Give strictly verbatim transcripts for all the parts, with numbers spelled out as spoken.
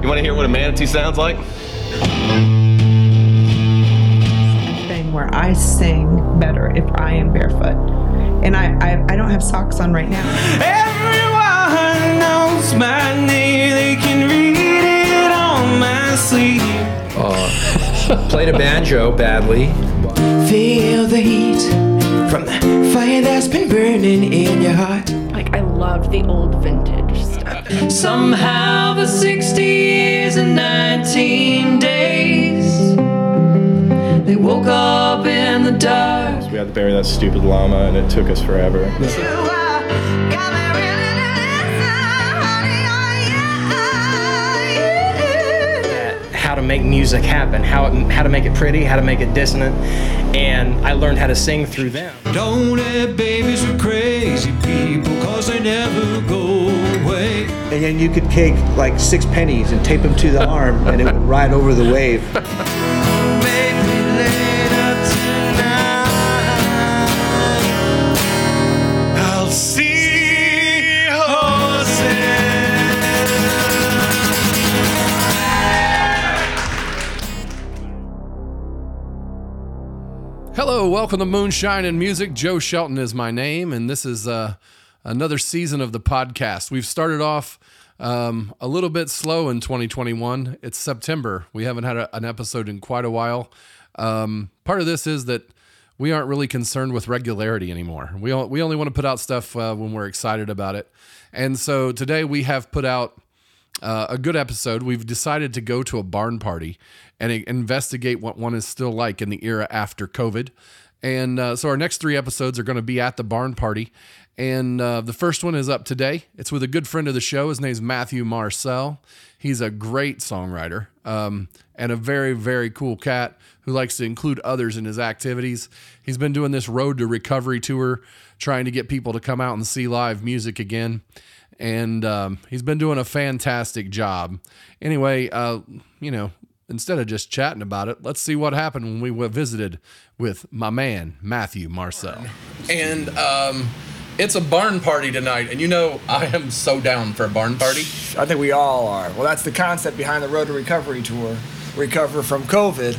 You want to hear what a manatee sounds like? Thing where I sing better if I am barefoot, and I, I I don't have socks on right now. Everyone knows my name; they can read it on my sleeve. Uh, played a banjo badly. Feel the heat from the fire that's been burning in your heart. Like, I loved the old vintage stuff. Somehow for sixty years and nineteen days, they woke up in the dark. So we had to bury that stupid llama, and it took us forever. How to make music happen, how it, how to make it pretty, how to make it dissonant, and I learned how to sing through them. Don't have babies with crazy people, cause they never go away. And then you could take like six pennies and tape them to the arm, and it would ride over the wave. Maybe later tonight, I'll see. Hello, welcome to Moonshine and Music. Joe Shelton is my name, and this is uh, another season of the podcast. We've started off um, a little bit slow in twenty twenty-one. It's September. We haven't had a, an episode in quite a while. Um, part of this is that we aren't really concerned with regularity anymore. We, all, we only want to put out stuff uh, when we're excited about it. And so today we have put out Uh, a good episode. We've decided to go to a barn party and investigate what one is still like in the era after COVID. And uh, so our next three episodes are going to be at the barn party. And uh, the first one is up today. It's with a good friend of the show. His name's Matthew Marcel. He's a great songwriter um, and a very, very cool cat who likes to include others in his activities. He's been doing this Road to Recovery tour, trying to get people to come out and see live music again. And um, he's been doing a fantastic job. Anyway, uh, you know, instead of just chatting about it, let's see what happened when we were visited with my man, Matthew Marcel. And um, it's a barn party tonight. And, you know, I am so down for a barn party. I think we all are. Well, that's the concept behind the Road to Recovery tour. Recover from COVID,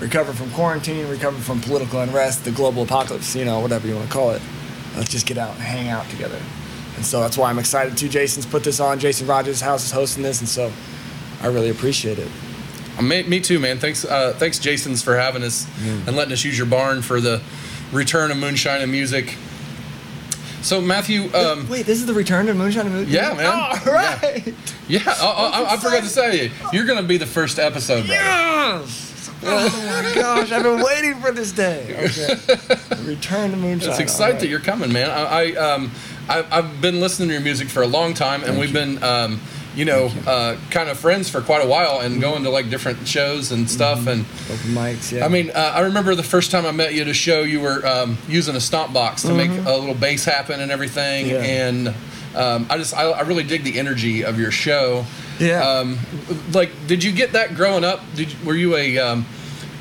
recover from quarantine, recover from political unrest, the global apocalypse, you know, whatever you want to call it. Let's just get out and hang out together. And so that's why I'm excited too. Jason's put this on. Jason Rogers' house is hosting this, and so I really appreciate it. Me, me too, man. Thanks, uh, thanks, Jason's, for having us mm. and letting us use your barn for the return of Moonshine and Music. So, Matthew, um, wait, this is the return of Moonshine and Music? Yeah, man. All right. Yeah, yeah. I, I, I forgot to say, you're gonna be the first episode, brother. Yes. Oh my gosh, I've been waiting for this day. Okay. Return to Moonshine. It's exciting right. that you're coming, man. I, I um, I, I've been listening to your music for a long time, and Thank we've you. been, um, you know, you. Uh, kind of friends for quite a while, and mm-hmm. going to like different shows and stuff, mm-hmm. and open mics. Yeah. I mean, uh, I remember the first time I met you at a show, you were um, using a stomp box to mm-hmm. make a little bass happen and everything, yeah. and um, I just, I, I really dig the energy of your show. Yeah. Um, like, did you get that growing up? Did were you a um,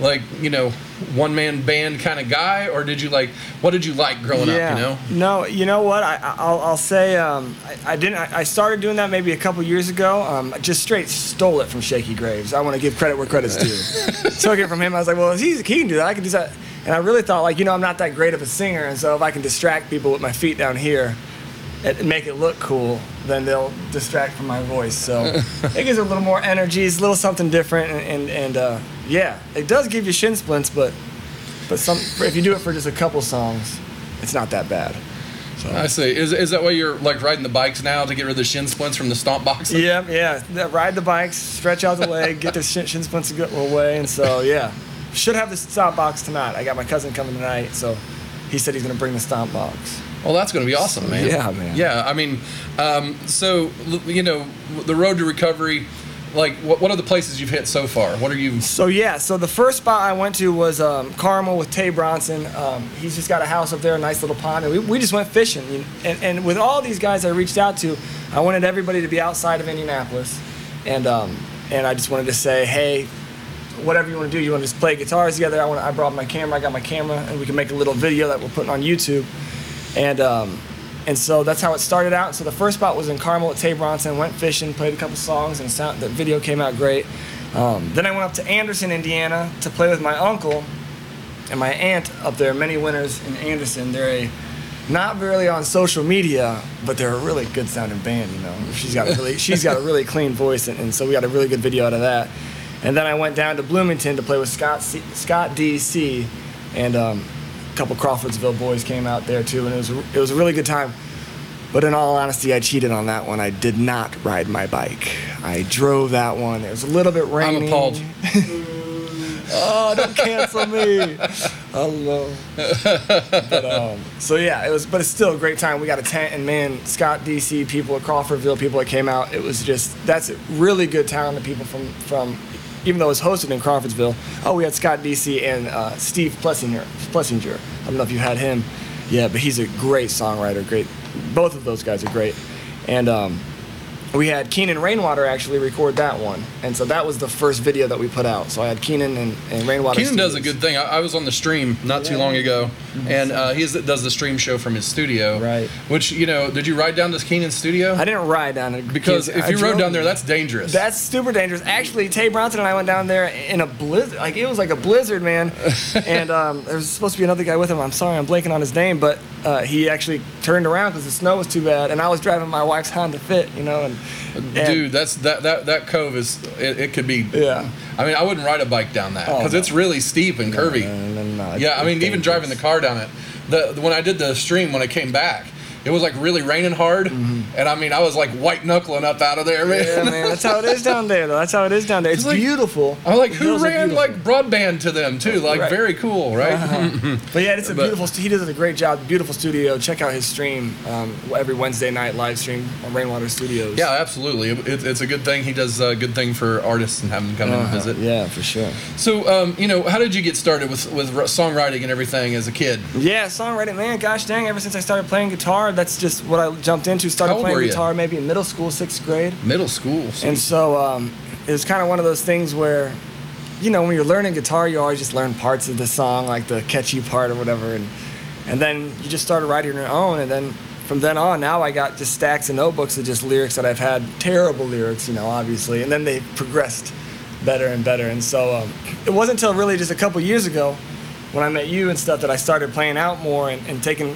like, you know, one man band kind of guy, or did you like, what did you like growing yeah. up? You know. No, you know what? I, I'll, I'll say um, I, I didn't. I started doing that maybe a couple years ago. Um, I just straight stole it from Shaky Graves. I want to give credit where credit's due. Took it from him. I was like, well, he's, he can do that. I can do that. And I really thought, like, you know, I'm not that great of a singer, and so if I can distract people with my feet down here and make it look cool, then they'll distract from my voice. So it gives it a little more energy. It's a little something different, and and, and uh, yeah, it does give you shin splints, but but some if you do it for just a couple songs, it's not that bad. So. I see. Is is that why you're like riding the bikes now to get rid of the shin splints from the stomp boxes? Yeah, yeah. Ride the bikes, stretch out the leg, get the shin, shin splints to go away, and so yeah, should have the stomp box tonight. I got my cousin coming tonight, so he said he's gonna bring the stomp box. Well, that's going to be awesome, man. Yeah, man. Yeah, I mean, um, so, you know, the Road to Recovery, like, what, what are the places you've hit so far? What are you... So, yeah, so the first spot I went to was um, Carmel with Tay Bronson. Um, he's just got a house up there, a nice little pond, and we, we just went fishing. You know? and, and with all these guys I reached out to, I wanted everybody to be outside of Indianapolis, and um, and I just wanted to say, hey, whatever you want to do, you want to just play guitars together. I, want to, I brought my camera, I got my camera, and we can make a little video that we're putting on YouTube. And um, And so that's how it started out. So the first spot was in Carmel at Tay Bronson. Went fishing, played a couple songs, and sound, the video came out great. Um, then I went up to Anderson, Indiana, to play with my uncle and my aunt up there. Many Winters in Anderson. They're a, not really on social media, but they're a really good sounding band. You know, she's got a really she's got a really clean voice, and, and so we got a really good video out of that. And then I went down to Bloomington to play with Scott C, Scott D C, and. Um, A couple Crawfordsville boys came out there too, and it was it was a really good time. But in all honesty, I cheated on that one. I did not ride my bike. I drove that one. It was a little bit rainy. I'm appalled. Oh, don't cancel me. Hello. But, um, so yeah, it was. But it's still a great time. We got a tent, and man, Scott D C people at Crawfordsville, people that came out. It was just that's a really good town. The people from from. Even though it was hosted in Crawfordsville, oh, we had Scott D C and uh, Steve Plessinger. Plessinger. I don't know if you had him. Yeah, but he's a great songwriter. Great. Both of those guys are great. And um, we had Keenan Rainwater actually record that one. And so that was the first video that we put out. So I had Keenan and, and Rainwater. Keenan does a good thing. I, I was on the stream not yeah. too long ago, and uh, he does the stream show from his studio. Right. Which, you know, did you ride down to Keenan's studio? I didn't ride down to Keenan's. Because if you rode down there, that's dangerous. That's super dangerous. Actually, Tay Bronson and I went down there in a blizzard. Like, it was like a blizzard, man. And um, there was supposed to be another guy with him. I'm sorry, I'm blanking on his name, but uh, he actually turned around because the snow was too bad, and I was driving my wife's Honda Fit, you know, and Yeah. Dude, that's that, that that cove is it, it could be. Yeah. I mean, I wouldn't ride a bike down that because oh, no. it's really steep and curvy. No, no, no, no. Yeah, I mean, dangerous. Even driving the car down it. The, the when I did the stream, when I came back, it was like really raining hard, mm-hmm. and I mean, I was like white knuckling up out of there, man. Yeah, man, that's how it is down there, though. That's how it is down there. It's, it's like, beautiful. I'm like, who ran like broadband to them too? Like, right. Very cool, right? Uh-huh. But yeah, it's a beautiful. But, he does a great job. Beautiful studio. Check out his stream um, every Wednesday night live stream on Rainwater Studios. Yeah, absolutely. It, it, it's a good thing. He does a good thing for artists and having them come uh-huh. in and visit. Yeah, for sure. So, um, you know, how did you get started with with songwriting and everything as a kid? Yeah, songwriting, man. Gosh dang! Ever since I started playing guitar. That's just what I jumped into. Started playing guitar you? Maybe in middle school, sixth grade. Middle school. So. And so um, it was kind of one of those things where, you know, when you're learning guitar, you always just learn parts of the song, like the catchy part or whatever. And and then you just started writing your own. And then from then on, now I got just stacks of notebooks of just lyrics that I've had. Terrible lyrics, you know, obviously. And then they progressed better and better. And so um, it wasn't until really just a couple years ago when I met you and stuff that I started playing out more and, and taking...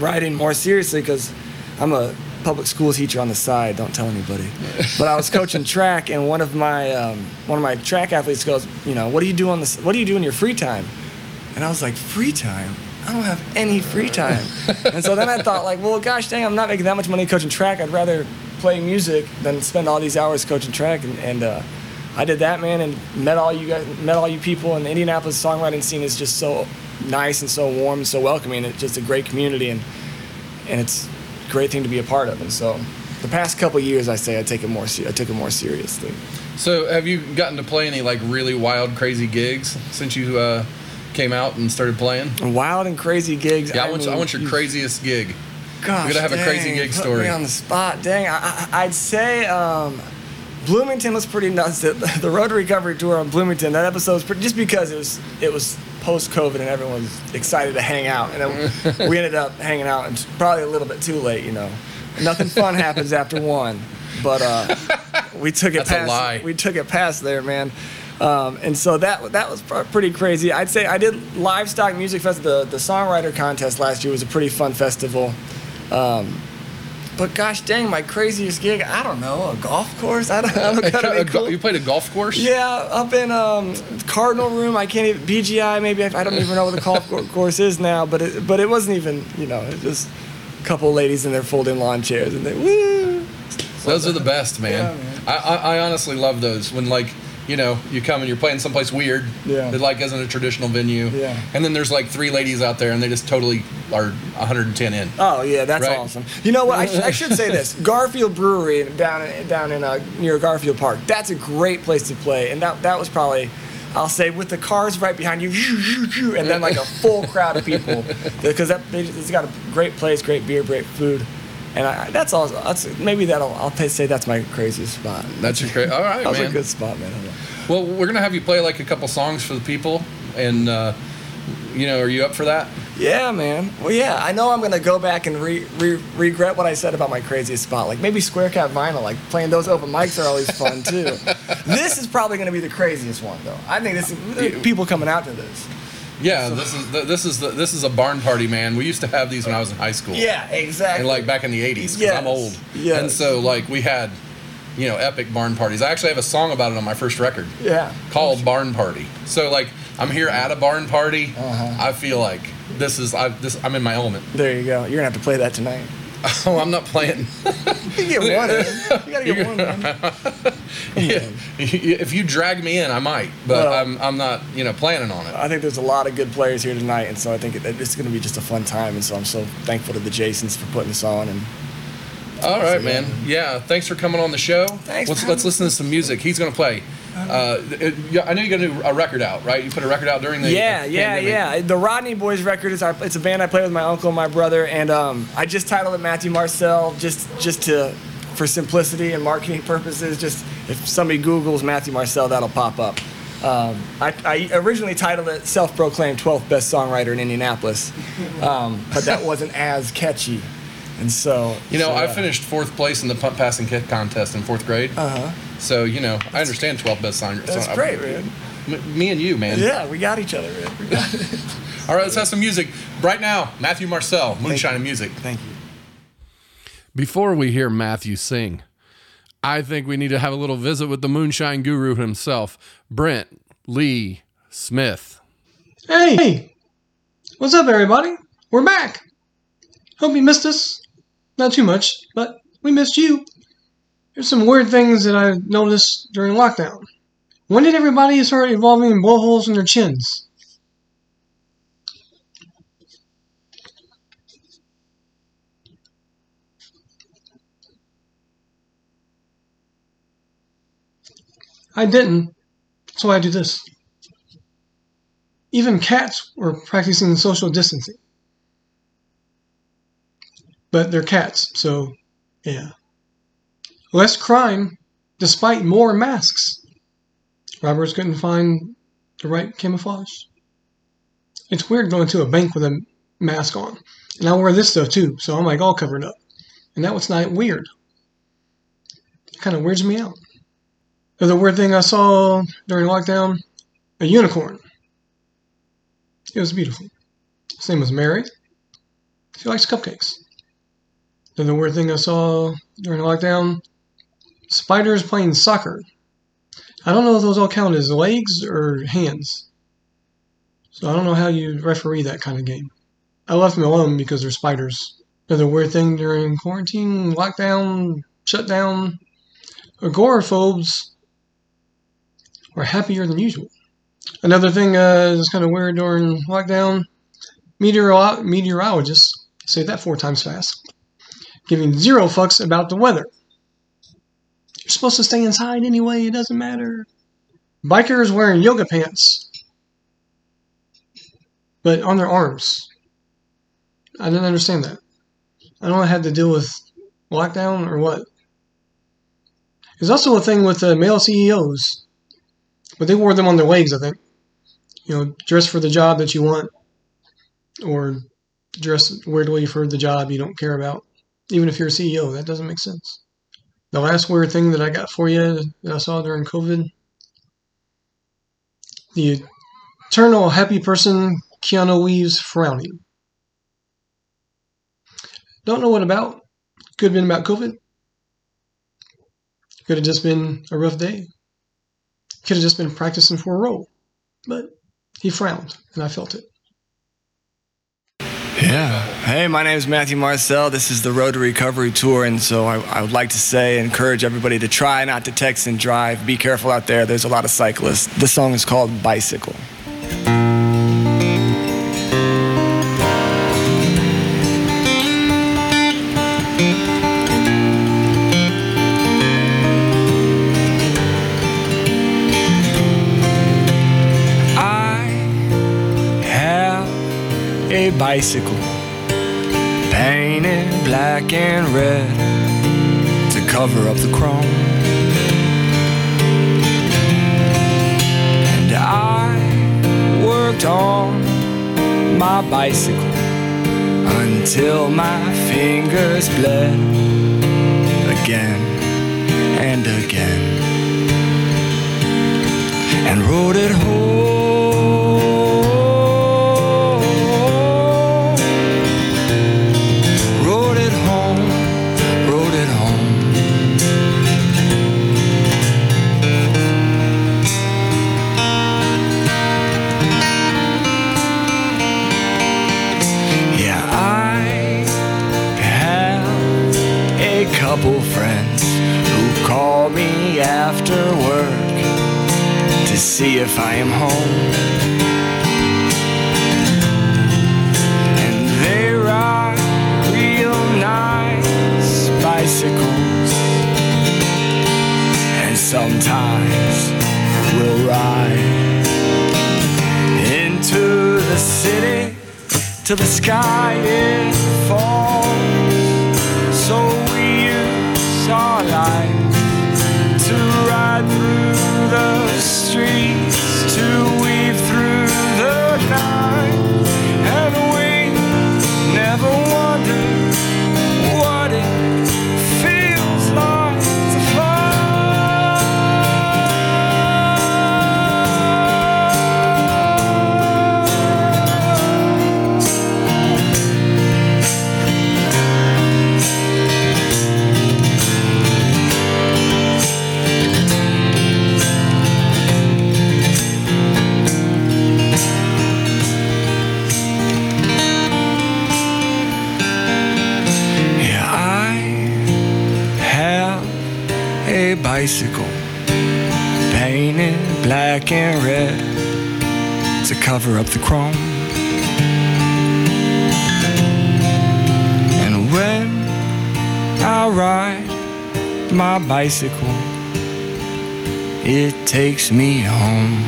writing more seriously because I'm a public school teacher on the side. Don't tell anybody. But I was coaching track, and one of my um, one of my track athletes goes, you know, what do you do on this? What do you do in your free time? And I was like, free time? I don't have any free time. And so then I thought, like, well, gosh dang, I'm not making that much money coaching track. I'd rather play music than spend all these hours coaching track. And, and uh, I did that, man, and met all you guys, met all you people. And the Indianapolis songwriting scene is just so nice and so warm and so welcoming. It's just a great community, and and it's a great thing to be a part of. And so the past couple of years, I say I take it more I took it more seriously. So have you gotten to play any like really wild, crazy gigs since you uh, came out and started playing? Wild and crazy gigs. Yeah, I, I want mean, I want your craziest gig. Gosh, we're gonna have dang, a crazy gig put story. Me on the spot, dang. I, I, I'd say. Um, Bloomington was pretty nuts. The, the Road to Recovery tour on Bloomington, that episode was pretty, just because it was it was post-COVID and everyone was excited to hang out. And then we ended up hanging out, and probably a little bit too late, you know. Nothing fun happens after one, but uh, we took it That's past. A lie. We took it past there, man. Um, and so that that was pretty crazy. I'd say I did Livestock Music Fest. The the songwriter contest last year was a pretty fun festival. Um, But gosh dang, my craziest gig, I don't know, a golf course? I don't, I don't got any cool. You played a golf course? Yeah, up in um, Cardinal Room. I can't even, B G I maybe, I don't even know what the golf course is now, but it, but it wasn't even, you know, it just a couple ladies in their folding lawn chairs and they, woo! Those are the best, man. Yeah, man. I, I, I honestly love those when, like, you know, you come and you're playing someplace weird yeah. that, like, isn't a traditional venue. Yeah. And then there's, like, three ladies out there, and they just totally are one hundred ten in. Oh, yeah, that's right? Awesome. You know what? I, sh- I should say this. Garfield Brewery down in, down in uh, near Garfield Park, that's a great place to play. And that that was probably, I'll say, with the cars right behind you, and then, like, a full crowd of people. Because that it's got a great place, great beer, great food. And I, that's all. That's, maybe that'll. I'll say that's my craziest spot. That's your crazy. All right, that man. That's a good spot, man. Well, we're gonna have you play like a couple songs for the people, and uh, you know, are you up for that? Yeah, man. Well, yeah, I know I'm going to go back and re- re- regret what I said about my craziest spot. Like, maybe Square Cat Vinyl, like, playing those open mics are always fun, too. This is probably going to be the craziest one, though. I think this is, people coming out to this. Yeah, so. this is the, this is the, this is a barn party, man. We used to have these when I was in high school. Yeah, exactly. And, like, back in the eighties, because yes. I'm old. Yes. And so, like, we had... you know, epic barn parties. I actually have a song about it on my first record. Yeah. Called Barn Party. So like, I'm here at a barn party. Uh-huh. I feel like this is I this I'm in my element. There you go. You're gonna have to play that tonight. Oh, I'm not playing. You get one. Man. You gotta get one. Man. Yeah. If you drag me in, I might, but well, I'm I'm not you know planning on it. I think there's a lot of good players here tonight, and so I think it, it's gonna be just a fun time. And so I'm so thankful to the Jasons for putting this on. And all right, man. Yeah, thanks for coming on the show. Thanks. Let's, let's listen to some music. He's going to play. Uh, it, I know you got a new a record out, right? You put a record out during the yeah, pandemic. Yeah, yeah. The Rodney Boys record is our, it's a band I play with my uncle and my brother, and um, I just titled it Matthew Marcel just just to for simplicity and marketing purposes. Just if somebody Googles Matthew Marcel, that'll pop up. Um, I, I originally titled it Self-Proclaimed twelfth Best Songwriter in Indianapolis, um, but that wasn't as catchy. And so, you know, so, uh, I finished fourth place in the punt, pass, and kick contest in fourth grade. Uh huh. So, you know, that's, I understand twelfth best songwriter. That's so, great, I, man. M- me and you, man. Yeah, we got each other, man. We got it. All right, let's have some music right now. Matthew Marcel, Moonshine and Music. Thank you. Before we hear Matthew sing, I think we need to have a little visit with the Moonshine Guru himself, Brent Lee Smith. Hey, what's up, everybody? We're back. Hope you missed us. Not too much, but we missed you. There's some weird things that I noticed during lockdown. When did everybody start evolving in blowholes in their chins? I didn't, so I do this. Even cats were practicing social distancing. But they're cats, so, yeah. Less crime, despite more masks. Robbers couldn't find the right camouflage. It's weird going to a bank with a mask on. And I wear this, though, too, so I'm, like, all covered up. And that was not weird. It kind of weirds me out. Another weird thing I saw during lockdown, a unicorn. It was beautiful. His name was Mary. She likes cupcakes. Then the weird thing I saw during lockdown, spiders playing soccer. I don't know if those all count as legs or hands. So I don't know how you referee that kind of game. I left them alone because they're spiders. Another weird thing during quarantine, lockdown, shutdown, agoraphobes were happier than usual. Another thing uh, that's kind of weird during lockdown, meteorolo- meteorologists, say that four times fast, giving zero fucks about the weather. You're supposed to stay inside anyway, it doesn't matter. Bikers wearing yoga pants, but on their arms. I didn't understand that. I don't have to deal with lockdown or what. There's also a thing with uh, male C E Os, but they wore them on their legs, I think. You know, dress for the job that you want, or dress weirdly for the job you don't care about. Even if you're a C E O, that doesn't make sense. The last weird thing that I got for you that I saw during COVID, the eternal happy person, Keanu Reeves, frowning. Don't know what about. Could have been about COVID. Could have just been a rough day. Could have just been practicing for a role. But he frowned, and I felt it. Yeah. Hey, my name is Matthew Marcel. This is the Road to Recovery Tour, and so I, I would like to say, encourage everybody to try not to text and drive. Be careful out there. There's a lot of cyclists. This song is called Bicycle. Bicycle painted black and red to cover up the chrome, and I worked on on my bicycle until my fingers bled again and again, and rode it home, rode it home, rode it home. Yeah, I have a couple friends who call me after work to see if I am home, and they ride real nice bicycles, and sometimes we'll ride into the city till the sky it falls. So we use our lives to ride through the streets, to weave through the night, and we never wonder what it feels like to bicycle, painted black and red to cover up the chrome. And when I ride my bicycle, it takes me home.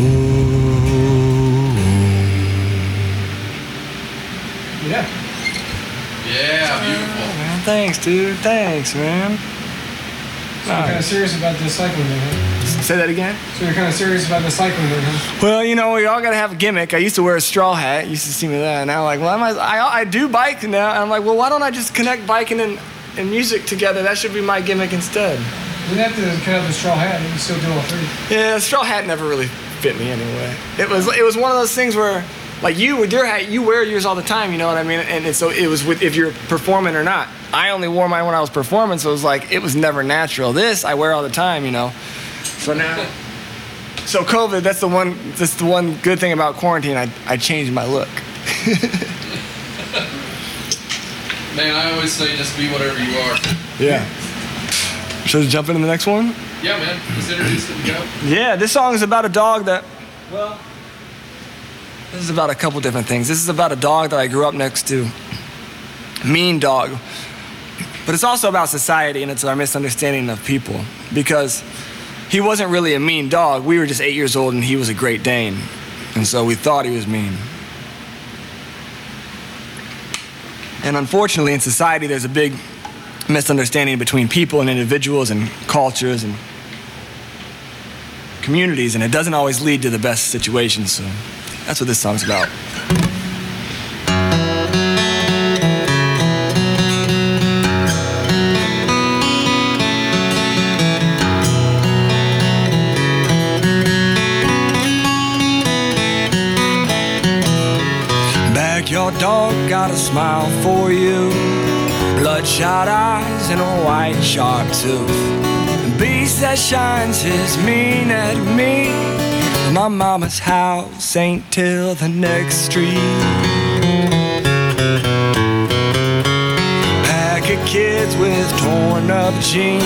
Ooh. Yeah. Yeah, beautiful. Oh, man, thanks, dude. Thanks, man. So you're kind of serious about the cycling thing, huh? Say that again? So you're kind of serious about the cycling thing, huh? Well, you know, we all got to have a gimmick. I used to wear a straw hat. You used to see me that. And now I'm like, well, I, might, I, I do bike now. And I'm like, well, why don't I just connect biking and, and music together? That should be my gimmick instead. You didn't have to cut out the straw hat. You can still do all three. Yeah, the straw hat never really fit me anyway. It was, it was one of those things where, like you with your hat, you wear yours all the time, you know what I mean? And, and so it was with if you're performing or not. I only wore mine when I was performing, so it was like, it was never natural. This, I wear all the time, you know? So now, so COVID, that's the one that's the one good thing about quarantine, I, I changed my look. Man, I always say just be whatever you are. Yeah. Should we jump into the next one? Yeah, man, just introduce it and go. Yeah, this song is about a dog that, well, this is about a couple different things. This is about a dog that I grew up next to. Mean dog. But it's also about society, and it's our misunderstanding of people. Because he wasn't really a mean dog. We were just eight years old, and he was a Great Dane. And so we thought he was mean. And unfortunately, in society, there's a big misunderstanding between people and individuals and cultures and communities, and it doesn't always lead to the best situations. So that's what this song's about. Backyard dog got a smile for you, bloodshot eyes and a white sharp tooth, beast that shines is mean at me. My mama's house ain't till the next street. Pack of kids with torn up jeans,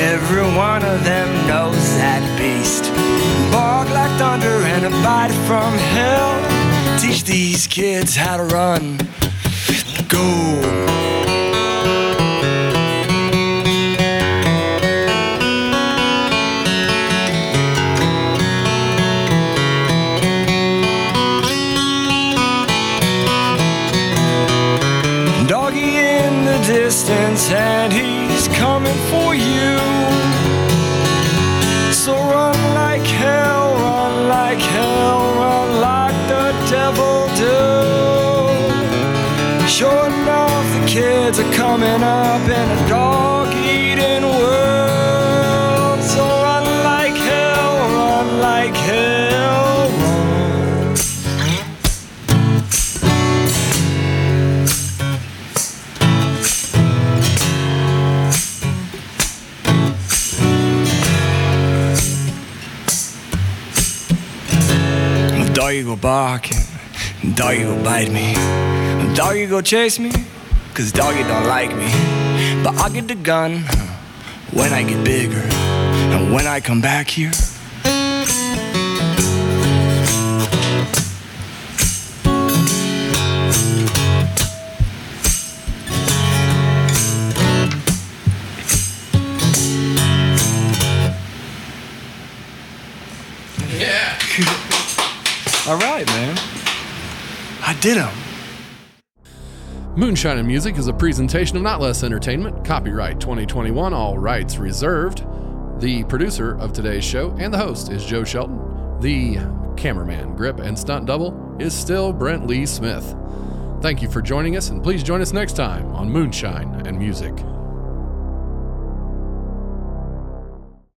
every one of them knows that beast. Bark like thunder and a bite from hell. Teach these kids how to run. Go! Distance and he's coming for you. So run like hell, run like hell, run like the devil do? Sure enough, the kids are coming up in a dog-eating world. So run like hell, run like hell, run. Dog, you go barking, dog, you go bite me, dog, you go chase me, cause dog, you don't like me. But I get the gun when I get bigger, and when I come back here, all right, man. I did them. Moonshine and Music is a presentation of Not Less Entertainment. Copyright twenty twenty-one, all rights reserved. The producer of today's show and the host is Joe Shelton. The cameraman, grip, and stunt double is still Brent Lee Smith. Thank you for joining us, and please join us next time on Moonshine and Music.